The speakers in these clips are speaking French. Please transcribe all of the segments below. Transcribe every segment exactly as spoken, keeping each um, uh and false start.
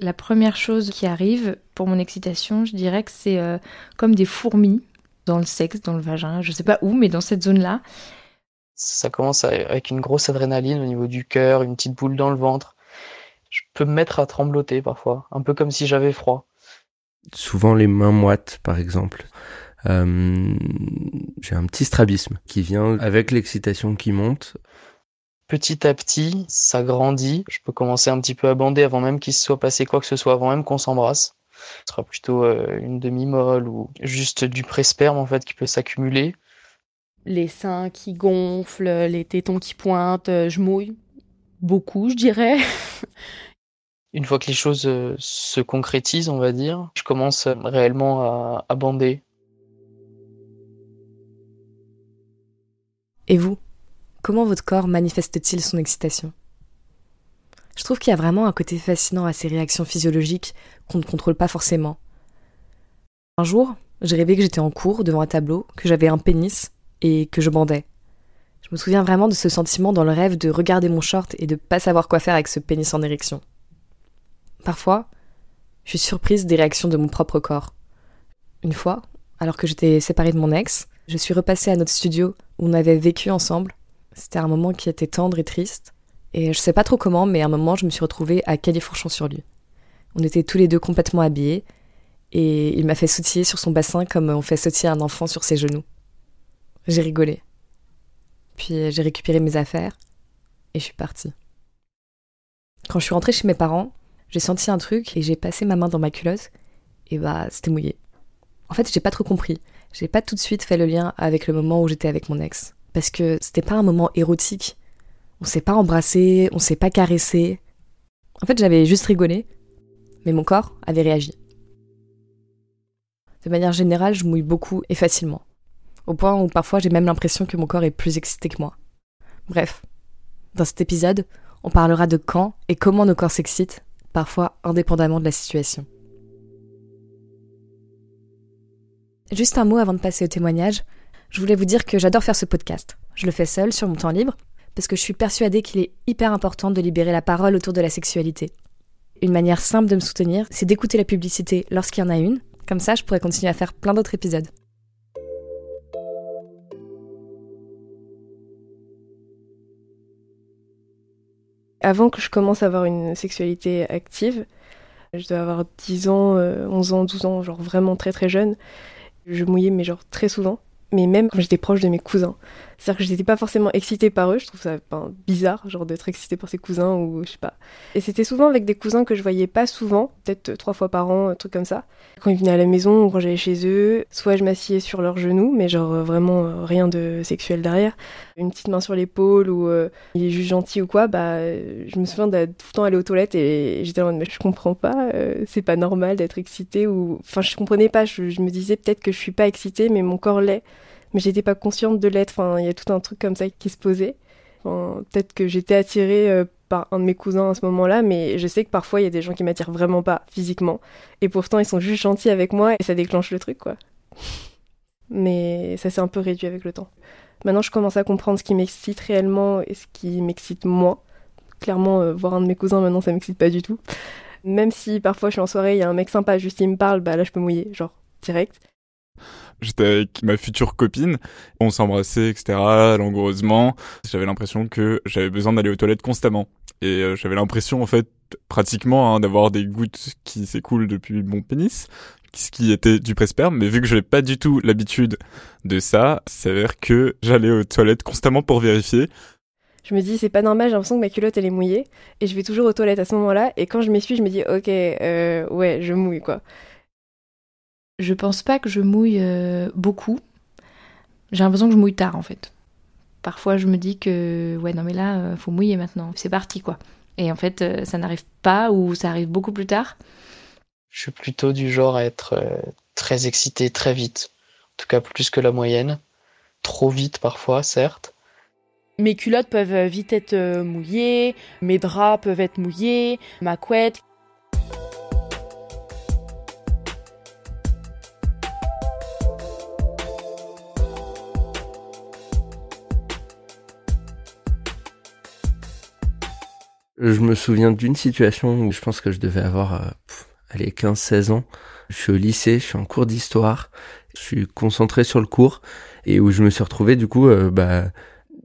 La première chose qui arrive pour mon excitation, je dirais que c'est euh, comme des fourmis dans le sexe, dans le vagin, je sais pas où, mais dans cette zone-là. Ça commence avec une grosse adrénaline au niveau du cœur, une petite boule dans le ventre. Je peux me mettre à trembloter parfois, un peu comme si j'avais froid. Souvent les mains moites, par exemple. Euh, j'ai un petit strabisme qui vient avec l'excitation qui monte. Petit à petit, ça grandit. Je peux commencer un petit peu à bander avant même qu'il se soit passé quoi que ce soit, avant même qu'on s'embrasse. Ce sera plutôt une demi-molle ou juste du pré-sperme en fait qui peut s'accumuler. Les seins qui gonflent, les tétons qui pointent, je mouille beaucoup, je dirais. Une fois que les choses se concrétisent, on va dire, je commence réellement à, à bander. Et vous ? Comment votre corps manifeste-t-il son excitation ? Je trouve qu'il y a vraiment un côté fascinant à ces réactions physiologiques qu'on ne contrôle pas forcément. Un jour, j'ai rêvé que j'étais en cours devant un tableau, que j'avais un pénis et que je bandais. Je me souviens vraiment de ce sentiment dans le rêve de regarder mon short et de pas savoir quoi faire avec ce pénis en érection. Parfois, je suis surprise des réactions de mon propre corps. Une fois, alors que j'étais séparée de mon ex, je suis repassée à notre studio où on avait vécu ensemble. C'était un moment qui était tendre et triste, et je sais pas trop comment, mais à un moment je me suis retrouvée à califourchon sur lui. On était tous les deux complètement habillés, et il m'a fait sautiller sur son bassin comme on fait sautiller un enfant sur ses genoux. J'ai rigolé. Puis j'ai récupéré mes affaires, et je suis partie. Quand je suis rentrée chez mes parents, j'ai senti un truc, et j'ai passé ma main dans ma culotte, et bah c'était mouillé. En fait, j'ai pas trop compris, j'ai pas tout de suite fait le lien avec le moment où j'étais avec mon ex. Parce que c'était pas un moment érotique. On s'est pas embrassé, on s'est pas caressé. En fait, j'avais juste rigolé, mais mon corps avait réagi. De manière générale, je mouille beaucoup et facilement. Au point où parfois j'ai même l'impression que mon corps est plus excité que moi. Bref, dans cet épisode, on parlera de quand et comment nos corps s'excitent, parfois indépendamment de la situation. Juste un mot avant de passer au témoignage. Je voulais vous dire que j'adore faire ce podcast. Je le fais seule, sur mon temps libre, parce que je suis persuadée qu'il est hyper important de libérer la parole autour de la sexualité. Une manière simple de me soutenir, c'est d'écouter la publicité lorsqu'il y en a une. Comme ça, je pourrais continuer à faire plein d'autres épisodes. Avant que je commence à avoir une sexualité active, je dois avoir dix ans, onze ans, douze ans, genre vraiment très très jeune. Je mouillais, mais genre très souvent. Mais même quand j'étais proche de mes cousins. C'est-à-dire que je n'étais pas forcément excitée par eux, je trouve ça ben, bizarre, genre d'être excitée par ses cousins ou je sais pas. Et c'était souvent avec des cousins que je voyais pas souvent, peut-être trois fois par an, un truc comme ça. Quand ils venaient à la maison ou quand j'allais chez eux, soit je m'assieds sur leurs genoux, mais genre vraiment rien de sexuel derrière. Une petite main sur l'épaule ou euh, il est juste gentil ou quoi, bah je me souviens de tout le temps aller aux toilettes et j'étais en mode mais je comprends pas, euh, c'est pas normal d'être excitée ou. Enfin je comprenais pas, je, je me disais peut-être que je suis pas excitée mais mon corps l'est. Mais j'étais pas consciente de l'être, enfin, il y a tout un truc comme ça qui se posait. Enfin, peut-être que j'étais attirée euh, par un de mes cousins à ce moment-là, mais je sais que parfois il y a des gens qui m'attirent vraiment pas physiquement. Et pourtant ils sont juste gentils avec moi et ça déclenche le truc, quoi. Mais ça s'est un peu réduit avec le temps. Maintenant je commence à comprendre ce qui m'excite réellement et ce qui m'excite moins. Clairement, euh, voir un de mes cousins maintenant ça m'excite pas du tout. Même si parfois je suis en soirée, il y a un mec sympa, juste il me parle, bah là je peux mouiller, genre direct. J'étais avec ma future copine, on s'embrassait, et cetera, langoureusement. J'avais l'impression que j'avais besoin d'aller aux toilettes constamment. Et euh, j'avais l'impression, en fait, pratiquement, hein, d'avoir des gouttes qui s'écoulent depuis mon pénis, ce qui était du pré-sperme. Mais vu que j'avais pas du tout l'habitude de ça, il s'avère que j'allais aux toilettes constamment pour vérifier. Je me dis, c'est pas normal, j'ai l'impression que ma culotte, elle est mouillée. Et je vais toujours aux toilettes à ce moment-là. Et quand je m'essuie, je me dis, ok, euh, ouais, je mouille, quoi. Je pense pas que je mouille euh, beaucoup. J'ai l'impression que je mouille tard en fait. Parfois je me dis que ouais non mais là euh, faut mouiller maintenant, c'est parti quoi. Et en fait euh, ça n'arrive pas ou ça arrive beaucoup plus tard. Je suis plutôt du genre à être euh, très excité très vite. En tout cas plus que la moyenne. Trop vite parfois certes. Mes culottes peuvent vite être mouillées, mes draps peuvent être mouillés, ma couette... Je me souviens d'une situation où je pense que je devais avoir, euh, pff, allez, quinze seize ans. Je suis au lycée, je suis en cours d'histoire, je suis concentré sur le cours et où je me suis retrouvé du coup, euh, bah,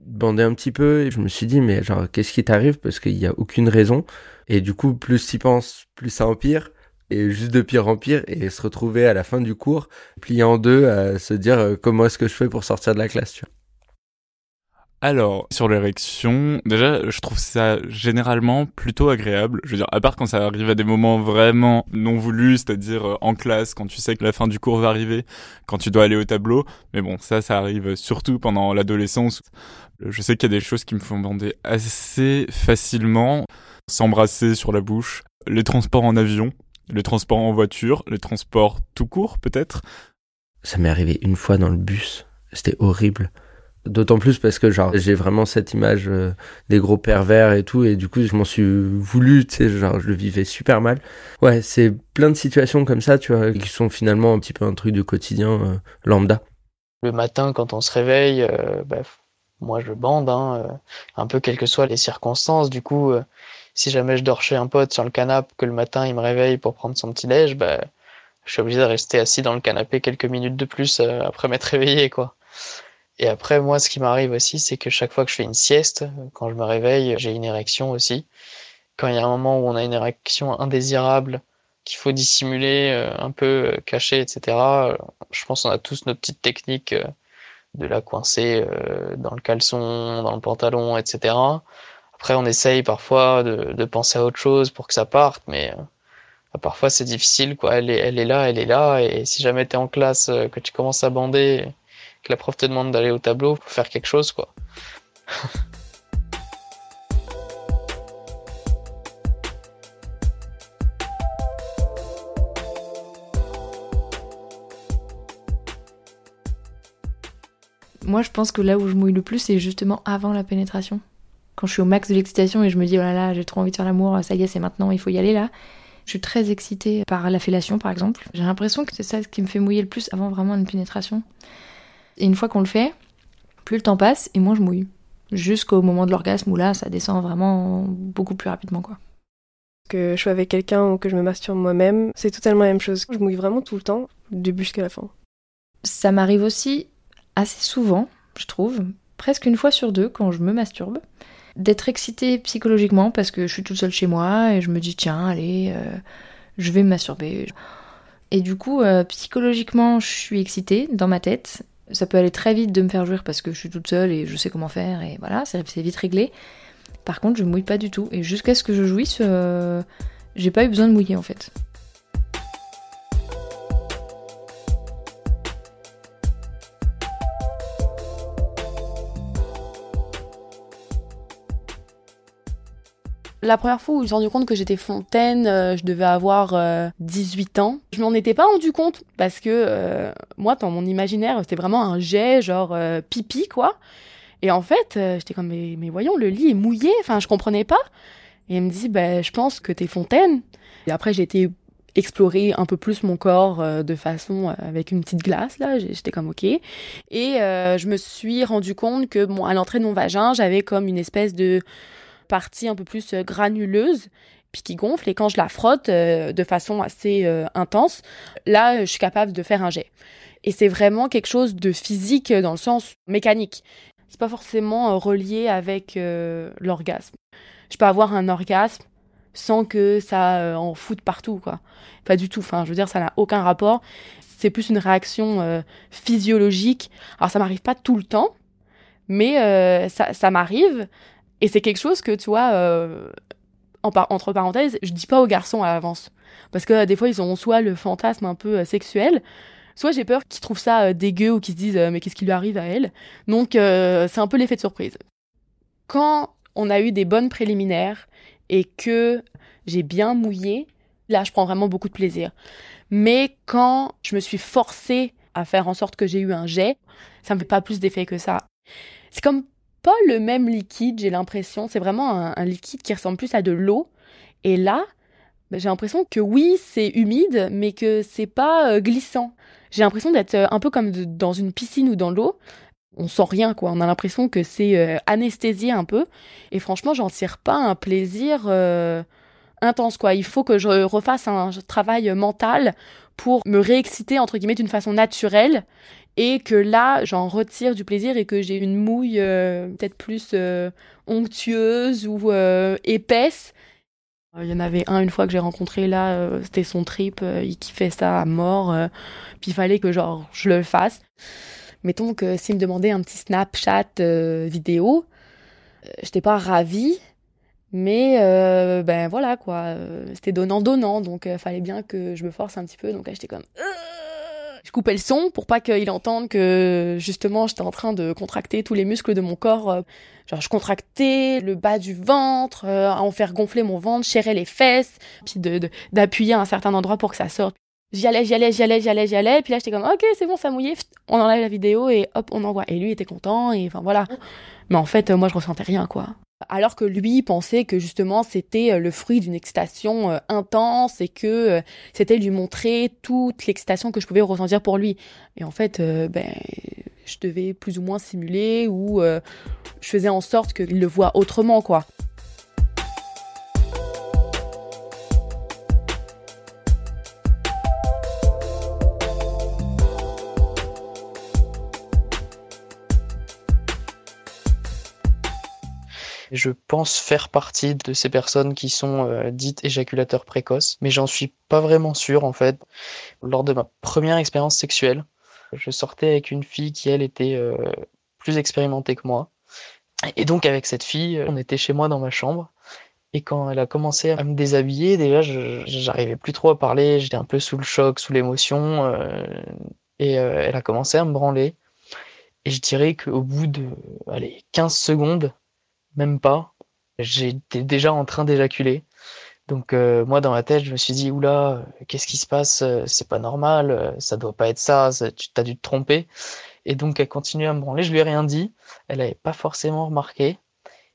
bandé un petit peu et je me suis dit mais genre qu'est-ce qui t'arrive parce qu'il y a aucune raison et du coup plus t'y penses, plus ça empire. Et juste de pire en pire, et se retrouver à la fin du cours, plié en deux, à se dire euh, comment est-ce que je fais pour sortir de la classe, tu vois. Alors, sur l'érection, déjà, je trouve ça généralement plutôt agréable. Je veux dire, à part quand ça arrive à des moments vraiment non voulus, c'est-à-dire en classe, quand tu sais que la fin du cours va arriver, quand tu dois aller au tableau. Mais bon, ça, ça arrive surtout pendant l'adolescence. Je sais qu'il y a des choses qui me font bander assez facilement. S'embrasser sur la bouche, les transports en avion, les transports en voiture, les transports tout court peut-être. Ça m'est arrivé une fois dans le bus, c'était horrible. D'autant plus parce que genre j'ai vraiment cette image euh, des gros pervers et tout, et du coup je m'en suis voulu, tu sais, genre je le vivais super mal. Ouais, c'est plein de situations comme ça, tu vois, qui sont finalement un petit peu un truc de quotidien euh, lambda. Le matin quand on se réveille, euh, bah, moi je bande, hein, euh, un peu quelles que soient les circonstances, du coup... Euh... Si jamais je dors chez un pote sur le canapé, que le matin il me réveille pour prendre son petit déj, bah, je suis obligé de rester assis dans le canapé quelques minutes de plus euh, après m'être réveillé, quoi. Et après, moi, ce qui m'arrive aussi, c'est que chaque fois que je fais une sieste, quand je me réveille, j'ai une érection aussi. Quand il y a un moment où on a une érection indésirable, qu'il faut dissimuler, euh, un peu euh, cacher, et cetera, euh, je pense qu'on a tous nos petites techniques euh, de la coincer euh, dans le caleçon, dans le pantalon, et cetera. Après, on essaye parfois de, de penser à autre chose pour que ça parte, mais euh, parfois c'est difficile, quoi. Elle est, elle est là, elle est là, et si jamais t'es en classe, euh, que tu commences à bander, que la prof te demande d'aller au tableau, faut faire quelque chose, quoi. Moi, je pense que là où je mouille le plus, c'est justement avant la pénétration. Quand je suis au max de l'excitation et je me dis « oh là là, j'ai trop envie de faire l'amour, ça y est, c'est maintenant, il faut y aller là », je suis très excitée par la fellation par exemple. J'ai l'impression que c'est ça qui me fait mouiller le plus avant vraiment une pénétration. Et une fois qu'on le fait, plus le temps passe et moins je mouille. Jusqu'au moment de l'orgasme où là, ça descend vraiment beaucoup plus rapidement, quoi. Que je sois avec quelqu'un ou que je me masturbe moi-même, c'est totalement la même chose. Je mouille vraiment tout le temps, du début jusqu'à la fin. Ça m'arrive aussi assez souvent, je trouve, presque une fois sur deux quand je me masturbe, d'être excitée psychologiquement parce que je suis toute seule chez moi et je me dis tiens allez euh, je vais me masturber et du coup euh, psychologiquement je suis excitée dans ma tête. Ça peut aller très vite de me faire jouir parce que je suis toute seule et je sais comment faire et voilà, c'est, c'est vite réglé. Par contre je mouille pas du tout et jusqu'à ce que je jouisse euh, j'ai pas eu besoin de mouiller en fait. La première fois où je me suis rendu compte que j'étais fontaine, euh, je devais avoir euh, dix-huit ans. Je m'en étais pas rendu compte parce que euh, moi, dans mon imaginaire, c'était vraiment un jet, genre euh, pipi, quoi. Et en fait, euh, j'étais comme, mais, mais voyons, le lit est mouillé. Enfin, je comprenais pas. Et elle me dit, bah, je pense que t'es fontaine. Et après, j'ai été explorer un peu plus mon corps euh, de façon euh, avec une petite glace, là, j'étais comme ok. Et euh, je me suis rendu compte que, bon, à l'entrée de mon vagin, j'avais comme une espèce de partie un peu plus granuleuse puis qui gonfle et quand je la frotte euh, de façon assez euh, intense, là je suis capable de faire un jet. Et c'est vraiment quelque chose de physique dans le sens mécanique. C'est pas forcément euh, relié avec euh, l'orgasme. Je peux avoir un orgasme sans que ça euh, en foute partout, quoi. Pas du tout, enfin je veux dire ça n'a aucun rapport. C'est plus une réaction euh, physiologique. Alors ça m'arrive pas tout le temps, mais euh, ça, ça m'arrive. Et c'est quelque chose que, tu vois, euh, en par- entre parenthèses, je dis pas aux garçons à l'avance. Parce que euh, des fois, ils ont soit le fantasme un peu euh, sexuel, soit j'ai peur qu'ils trouvent ça euh, dégueu ou qu'ils se disent euh, « mais qu'est-ce qui lui arrive à elle ?» Donc, euh, c'est un peu l'effet de surprise. Quand on a eu des bonnes préliminaires et que j'ai bien mouillé, là, je prends vraiment beaucoup de plaisir. Mais quand je me suis forcée à faire en sorte que j'ai eu un jet, ça me fait pas plus d'effet que ça. C'est comme pas le même liquide, j'ai l'impression. C'est vraiment un, un liquide qui ressemble plus à de l'eau. Et là, bah, j'ai l'impression que oui, c'est humide, mais que c'est pas euh, glissant. J'ai l'impression d'être euh, un peu comme de, dans une piscine ou dans l'eau, on sent rien, quoi. On a l'impression que c'est euh, anesthésié un peu. Et franchement, j'en tire pas un plaisir euh, intense, quoi. Il faut que je refasse un travail mental pour me réexciter, entre guillemets, d'une façon naturelle. Et que là, j'en retire du plaisir et que j'ai une mouille euh, peut-être plus euh, onctueuse ou euh, épaisse. Il y en avait un, une fois que j'ai rencontré, là, euh, c'était son trip, euh, il kiffait ça à mort. Euh, puis il fallait que, genre, je le fasse. Mettons que s'il me demandait un petit Snapchat euh, vidéo, euh, j'étais pas ravie, mais euh, ben voilà quoi, euh, c'était donnant-donnant, donc euh, fallait bien que je me force un petit peu, donc là j'étais comme... Je coupais le son pour pas qu'il entende que justement j'étais en train de contracter tous les muscles de mon corps. Genre je contractais le bas du ventre, euh, à en faire gonfler mon ventre, serrer les fesses, puis de, de, d'appuyer à un certain endroit pour que ça sorte. J'y allais, j'y allais, j'y allais, j'y allais, j'y allais. Puis là, j'étais comme, ok, c'est bon, ça mouillait. On enlève la vidéo et hop, on envoie. Et lui était content et enfin voilà. Mais en fait, moi, je ressentais rien, quoi. Alors que lui pensait que justement, c'était le fruit d'une excitation euh, intense et que euh, c'était lui montrer toute l'excitation que je pouvais ressentir pour lui. Et en fait, euh, ben, je devais plus ou moins simuler ou euh, je faisais en sorte qu'il le voit autrement, quoi. Je pense faire partie de ces personnes qui sont euh, dites éjaculateurs précoces, mais j'en suis pas vraiment sûr en fait. Lors de ma première expérience sexuelle, je sortais avec une fille qui, elle, était euh, plus expérimentée que moi. Et donc avec cette fille, on était chez moi dans ma chambre. Et quand elle a commencé à me déshabiller, déjà, je, j'arrivais plus trop à parler. J'étais un peu sous le choc, sous l'émotion. Euh, et euh, elle a commencé à me branler. Et je dirais qu'au bout de allez, quinze secondes, même pas, j'étais déjà en train d'éjaculer. Donc euh, moi dans ma tête je me suis dit oula, qu'est-ce qui se passe, c'est pas normal, ça doit pas être ça, ça tu as dû te tromper. Et donc elle continuait à me branler, je lui ai rien dit, elle avait pas forcément remarqué.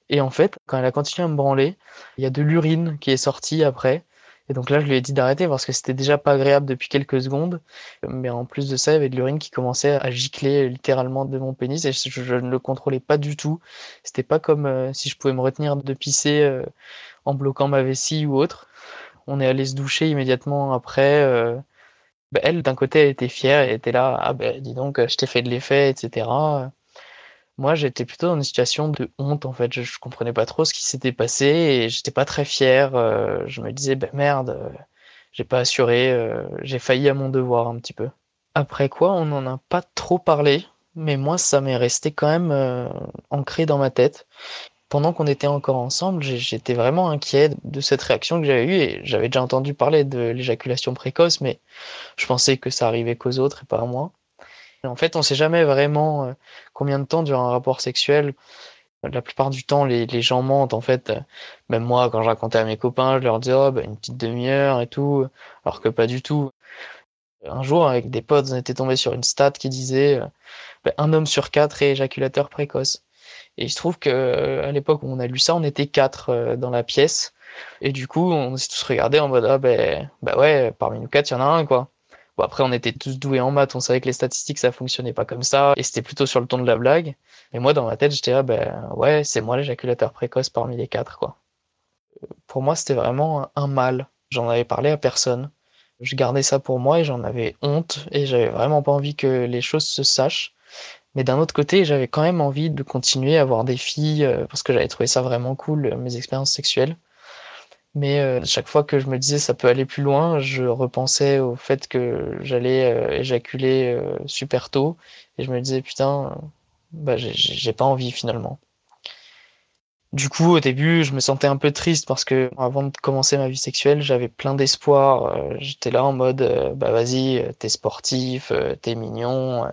Et en fait quand elle a continué à me branler, il y a de l'urine qui est sortie après. Et donc là je lui ai dit d'arrêter parce que c'était déjà pas agréable depuis quelques secondes. Mais en plus de ça il y avait de l'urine qui commençait à gicler littéralement de mon pénis et je, je ne le contrôlais pas du tout. C'était pas comme euh, si je pouvais me retenir de pisser euh, en bloquant ma vessie ou autre. On est allé se doucher immédiatement après. Euh... Bah, elle d'un côté elle était fière, elle était là, ah ben bah, dis donc je t'ai fait de l'effet, et cetera. Moi j'étais plutôt dans une situation de honte en fait, je, je comprenais pas trop ce qui s'était passé et j'étais pas très fier, euh, je me disais ben merde, euh, j'ai pas assuré, euh, j'ai failli à mon devoir un petit peu. Après quoi on n'en a pas trop parlé, mais moi ça m'est resté quand même euh, ancré dans ma tête. Pendant qu'on était encore ensemble, j'étais vraiment inquiet de cette réaction que j'avais eue et j'avais déjà entendu parler de l'éjaculation précoce mais je pensais que ça arrivait qu'aux autres et pas à moi. En fait, on ne sait jamais vraiment combien de temps dure un rapport sexuel. La plupart du temps, les, les gens mentent, en fait. Même moi, quand je racontais à mes copains, je leur disais oh, bah, une petite demi-heure et tout, alors que pas du tout. Un jour, avec des potes, on était tombés sur une stat qui disait bah, un homme sur quatre est éjaculateur précoce. Et il se trouve qu'à l'époque où on a lu ça, on était quatre dans la pièce. Et du coup, on s'est tous regardés en mode ah, ben bah, bah ouais, parmi nous quatre, il y en a un, quoi. Après, on était tous doués en maths, on savait que les statistiques, ça fonctionnait pas comme ça, et c'était plutôt sur le ton de la blague. Mais moi, dans ma tête, j'étais là, ben ouais, c'est moi l'éjaculateur précoce parmi les quatre, quoi. Pour moi, c'était vraiment un mal. J'en avais parlé à personne. Je gardais ça pour moi et j'en avais honte, et j'avais vraiment pas envie que les choses se sachent. Mais d'un autre côté, j'avais quand même envie de continuer à voir des filles, parce que j'avais trouvé ça vraiment cool, mes expériences sexuelles. Mais euh, chaque fois que je me disais ça peut aller plus loin, je repensais au fait que j'allais euh, éjaculer euh, super tôt et je me disais putain, bah j'ai, j'ai pas envie finalement. Du coup, au début, je me sentais un peu triste parce que avant de commencer ma vie sexuelle, j'avais plein d'espoir. Euh, j'étais là en mode euh, bah vas-y, t'es sportif, euh, t'es mignon, euh,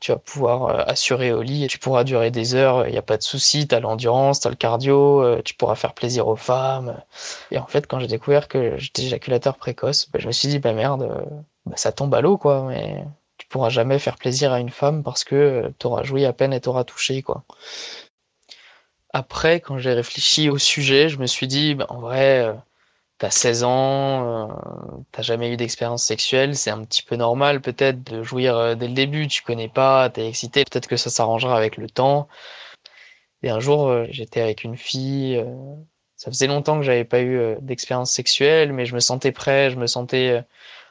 tu vas pouvoir euh, assurer au lit, tu pourras durer des heures, il y a pas de souci, t'as l'endurance, t'as le cardio, euh, tu pourras faire plaisir aux femmes. Et en fait, quand j'ai découvert que j'étais éjaculateur précoce, bah, je me suis dit bah merde, euh, bah, ça tombe à l'eau quoi. Mais tu pourras jamais faire plaisir à une femme parce que euh, t'auras joui à peine et t'auras touché quoi. Après, quand j'ai réfléchi au sujet, je me suis dit, bah, en vrai, euh, T'as seize ans, euh, t'as jamais eu d'expérience sexuelle, c'est un petit peu normal peut-être de jouir euh, dès le début, tu connais pas, t'es excité, peut-être que ça s'arrangera avec le temps. Et un jour, euh, j'étais avec une fille, euh, ça faisait longtemps que j'avais pas eu euh, d'expérience sexuelle, mais je me sentais prêt, je me sentais euh,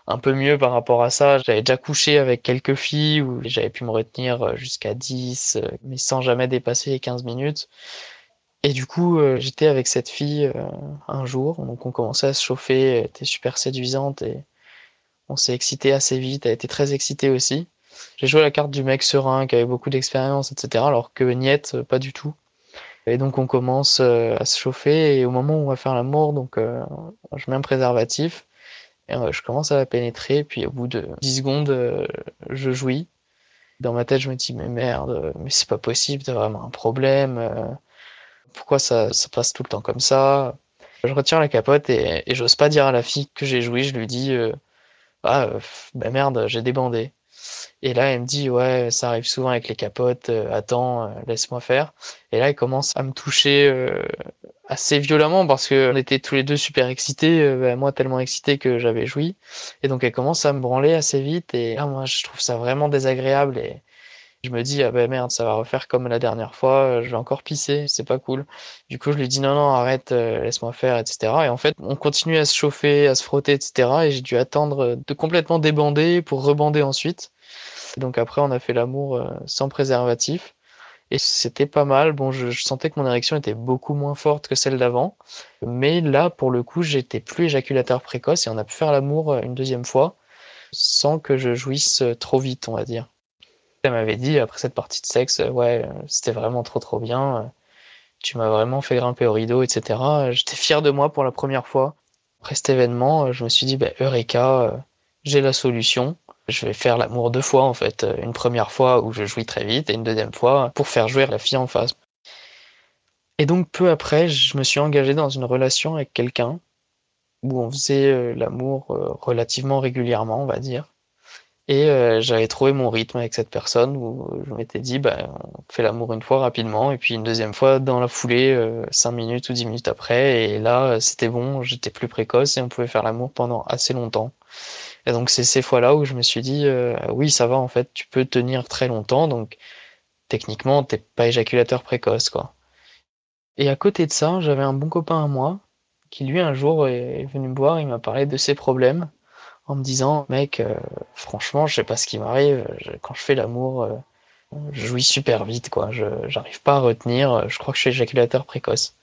un peu mieux par rapport à ça. J'avais déjà couché avec quelques filles où j'avais pu me retenir jusqu'à dix, euh, mais sans jamais dépasser les quinze minutes. Et du coup, euh, j'étais avec cette fille euh, un jour, donc on commençait à se chauffer, elle était super séduisante et on s'est excité assez vite, elle était très excitée aussi. J'ai joué la carte du mec serein qui avait beaucoup d'expérience, et cetera, alors que niette, pas du tout. Et donc on commence euh, à se chauffer et au moment où on va faire l'amour, donc euh, je mets un préservatif, et, euh, je commence à la pénétrer, puis au bout de dix secondes, euh, je jouis. Dans ma tête, je me dis, mais merde, mais c'est pas possible, t'as vraiment un problème euh, pourquoi ça, ça passe tout le temps comme ça? Je retire la capote et, et j'ose pas dire à la fille que j'ai joui, je lui dis euh, « Ah, euh, bah merde, j'ai débandé ». Et là, elle me dit « Ouais, ça arrive souvent avec les capotes, euh, attends, euh, laisse-moi faire ». Et là, elle commence à me toucher euh, assez violemment parce qu'on était tous les deux super excités, euh, bah, moi tellement excité que j'avais joui. Et donc, elle commence à me branler assez vite et là, moi, je trouve ça vraiment désagréable et... Je me dis, ah bah merde, ça va refaire comme la dernière fois, je vais encore pisser, c'est pas cool. Du coup, je lui dis, non, non, arrête, euh, laisse-moi faire, et cetera. Et en fait, on continue à se chauffer, à se frotter, et cetera. Et j'ai dû attendre de complètement débander pour rebander ensuite. Donc après, on a fait l'amour euh, sans préservatif. Et c'était pas mal. Bon, je, je sentais que mon érection était beaucoup moins forte que celle d'avant. Mais là, pour le coup, j'étais plus éjaculateur précoce et on a pu faire l'amour une deuxième fois sans que je jouisse trop vite, on va dire. Elle m'avait dit après cette partie de sexe, ouais, c'était vraiment trop trop bien, tu m'as vraiment fait grimper au rideau, et cetera. J'étais fier de moi pour la première fois. Après cet événement, je me suis dit, bah, Eureka, j'ai la solution. Je vais faire l'amour deux fois en fait, une première fois où je jouis très vite et une deuxième fois pour faire jouir la fille en face. Et donc peu après, je me suis engagé dans une relation avec quelqu'un où on faisait l'amour relativement régulièrement, on va dire. Et euh, j'avais trouvé mon rythme avec cette personne où je m'étais dit, bah, on fait l'amour une fois rapidement et puis une deuxième fois dans la foulée, euh, cinq minutes ou dix minutes après. Et là, c'était bon, j'étais plus précoce et on pouvait faire l'amour pendant assez longtemps. Et donc, c'est ces fois-là où je me suis dit, euh, oui, ça va, en fait, tu peux tenir très longtemps. Donc, techniquement, t'es pas éjaculateur précoce, quoi. Et à côté de ça, j'avais un bon copain à moi qui, lui, un jour, est venu me voir, il m'a parlé de ses problèmes. En me disant, mec, euh, franchement, je sais pas ce qui m'arrive, je, quand je fais l'amour, euh, je jouis super vite, quoi. Je, j'arrive pas à retenir, je crois que je suis éjaculateur précoce.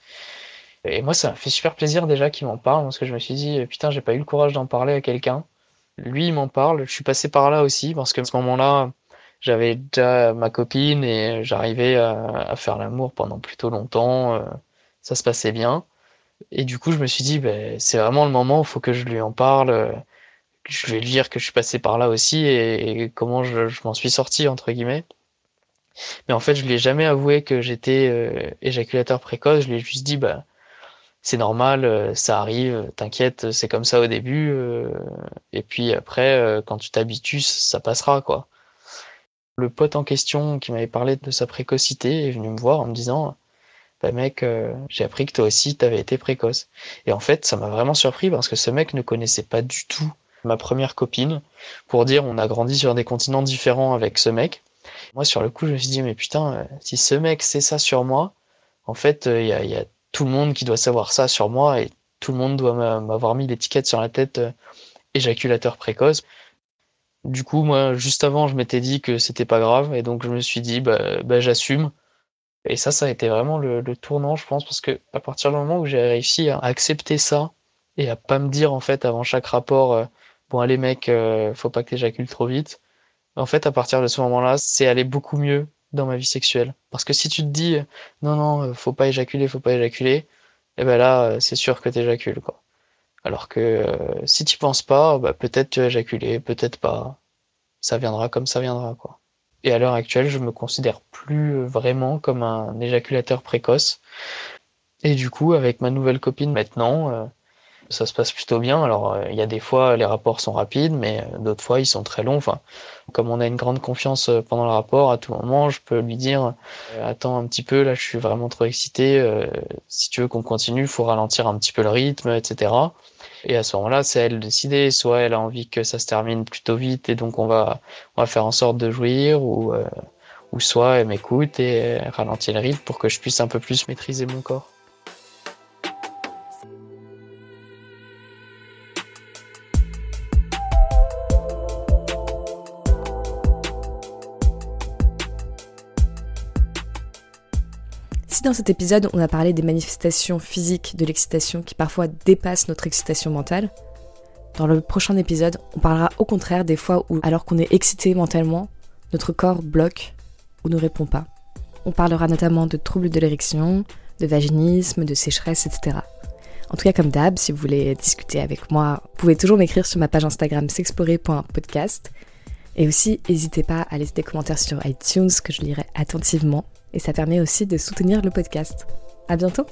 Et moi, ça m'a fait super plaisir déjà qu'il m'en parle, parce que je me suis dit, putain, j'ai pas eu le courage d'en parler à quelqu'un. Lui, il m'en parle, je suis passé par là aussi, parce que à ce moment-là, j'avais déjà ma copine et j'arrivais à, à faire l'amour pendant plutôt longtemps, euh, ça se passait bien. Et du coup, je me suis dit, bah, c'est vraiment le moment, il faut que je lui en parle, euh, je vais lui dire que je suis passé par là aussi et, et comment je, je m'en suis sorti, entre guillemets. Mais en fait, je lui ai jamais avoué que j'étais euh, éjaculateur précoce. Je lui ai juste dit, bah, c'est normal, euh, ça arrive, t'inquiète, c'est comme ça au début. Euh, et puis après, euh, quand tu t'habitues, ça passera, quoi. Le pote en question qui m'avait parlé de sa précocité est venu me voir en me disant, bah mec, euh, j'ai appris que toi aussi, t'avais été précoce. Et en fait, ça m'a vraiment surpris parce que ce mec ne connaissait pas du tout ma première copine, pour dire on a grandi sur des continents différents avec ce mec. Moi, sur le coup, je me suis dit, mais putain, si ce mec sait ça sur moi, en fait, il y, y a tout le monde qui doit savoir ça sur moi et tout le monde doit m'avoir mis l'étiquette sur la tête euh, éjaculateur précoce. Du coup, moi, juste avant, je m'étais dit que c'était pas grave et donc je me suis dit, bah, bah j'assume. Et ça, ça a été vraiment le, le tournant, je pense, parce que à partir du moment où j'ai réussi à accepter ça et à pas me dire, en fait, avant chaque rapport, euh, bon allez mec, euh, faut pas que t'éjacules trop vite. En fait, à partir de ce moment-là, c'est aller beaucoup mieux dans ma vie sexuelle. Parce que si tu te dis, non, non, faut pas éjaculer, faut pas éjaculer, eh ben là, c'est sûr que t'éjacules, quoi. Alors que euh, si t'y penses pas, bah, peut-être tu vas éjaculer, peut-être pas. Ça viendra comme ça viendra, quoi. Et à l'heure actuelle, je me considère plus vraiment comme un éjaculateur précoce. Et du coup, avec ma nouvelle copine maintenant... Euh, ça se passe plutôt bien. Alors, il euh, y a des fois, les rapports sont rapides, mais euh, d'autres fois, ils sont très longs. Enfin, comme on a une grande confiance euh, pendant le rapport, à tout moment, je peux lui dire euh, « Attends un petit peu, là, je suis vraiment trop excité. Euh, si tu veux qu'on continue, il faut ralentir un petit peu le rythme, et cetera » Et à ce moment-là, c'est à elle de décider. Soit elle a envie que ça se termine plutôt vite et donc on va, on va faire en sorte de jouir, ou, euh, ou soit elle m'écoute et elle ralentit le rythme pour que je puisse un peu plus maîtriser mon corps. Si dans cet épisode, on a parlé des manifestations physiques de l'excitation qui parfois dépassent notre excitation mentale, dans le prochain épisode, on parlera au contraire des fois où, alors qu'on est excité mentalement, notre corps bloque ou ne répond pas. On parlera notamment de troubles de l'érection, de vaginisme, de sécheresse, et cetera. En tout cas, comme d'hab, si vous voulez discuter avec moi, vous pouvez toujours m'écrire sur ma page Instagram s'explorer point podcast. Et aussi, n'hésitez pas à laisser des commentaires sur iTunes que je lirai attentivement. Et ça permet aussi de soutenir le podcast. À bientôt!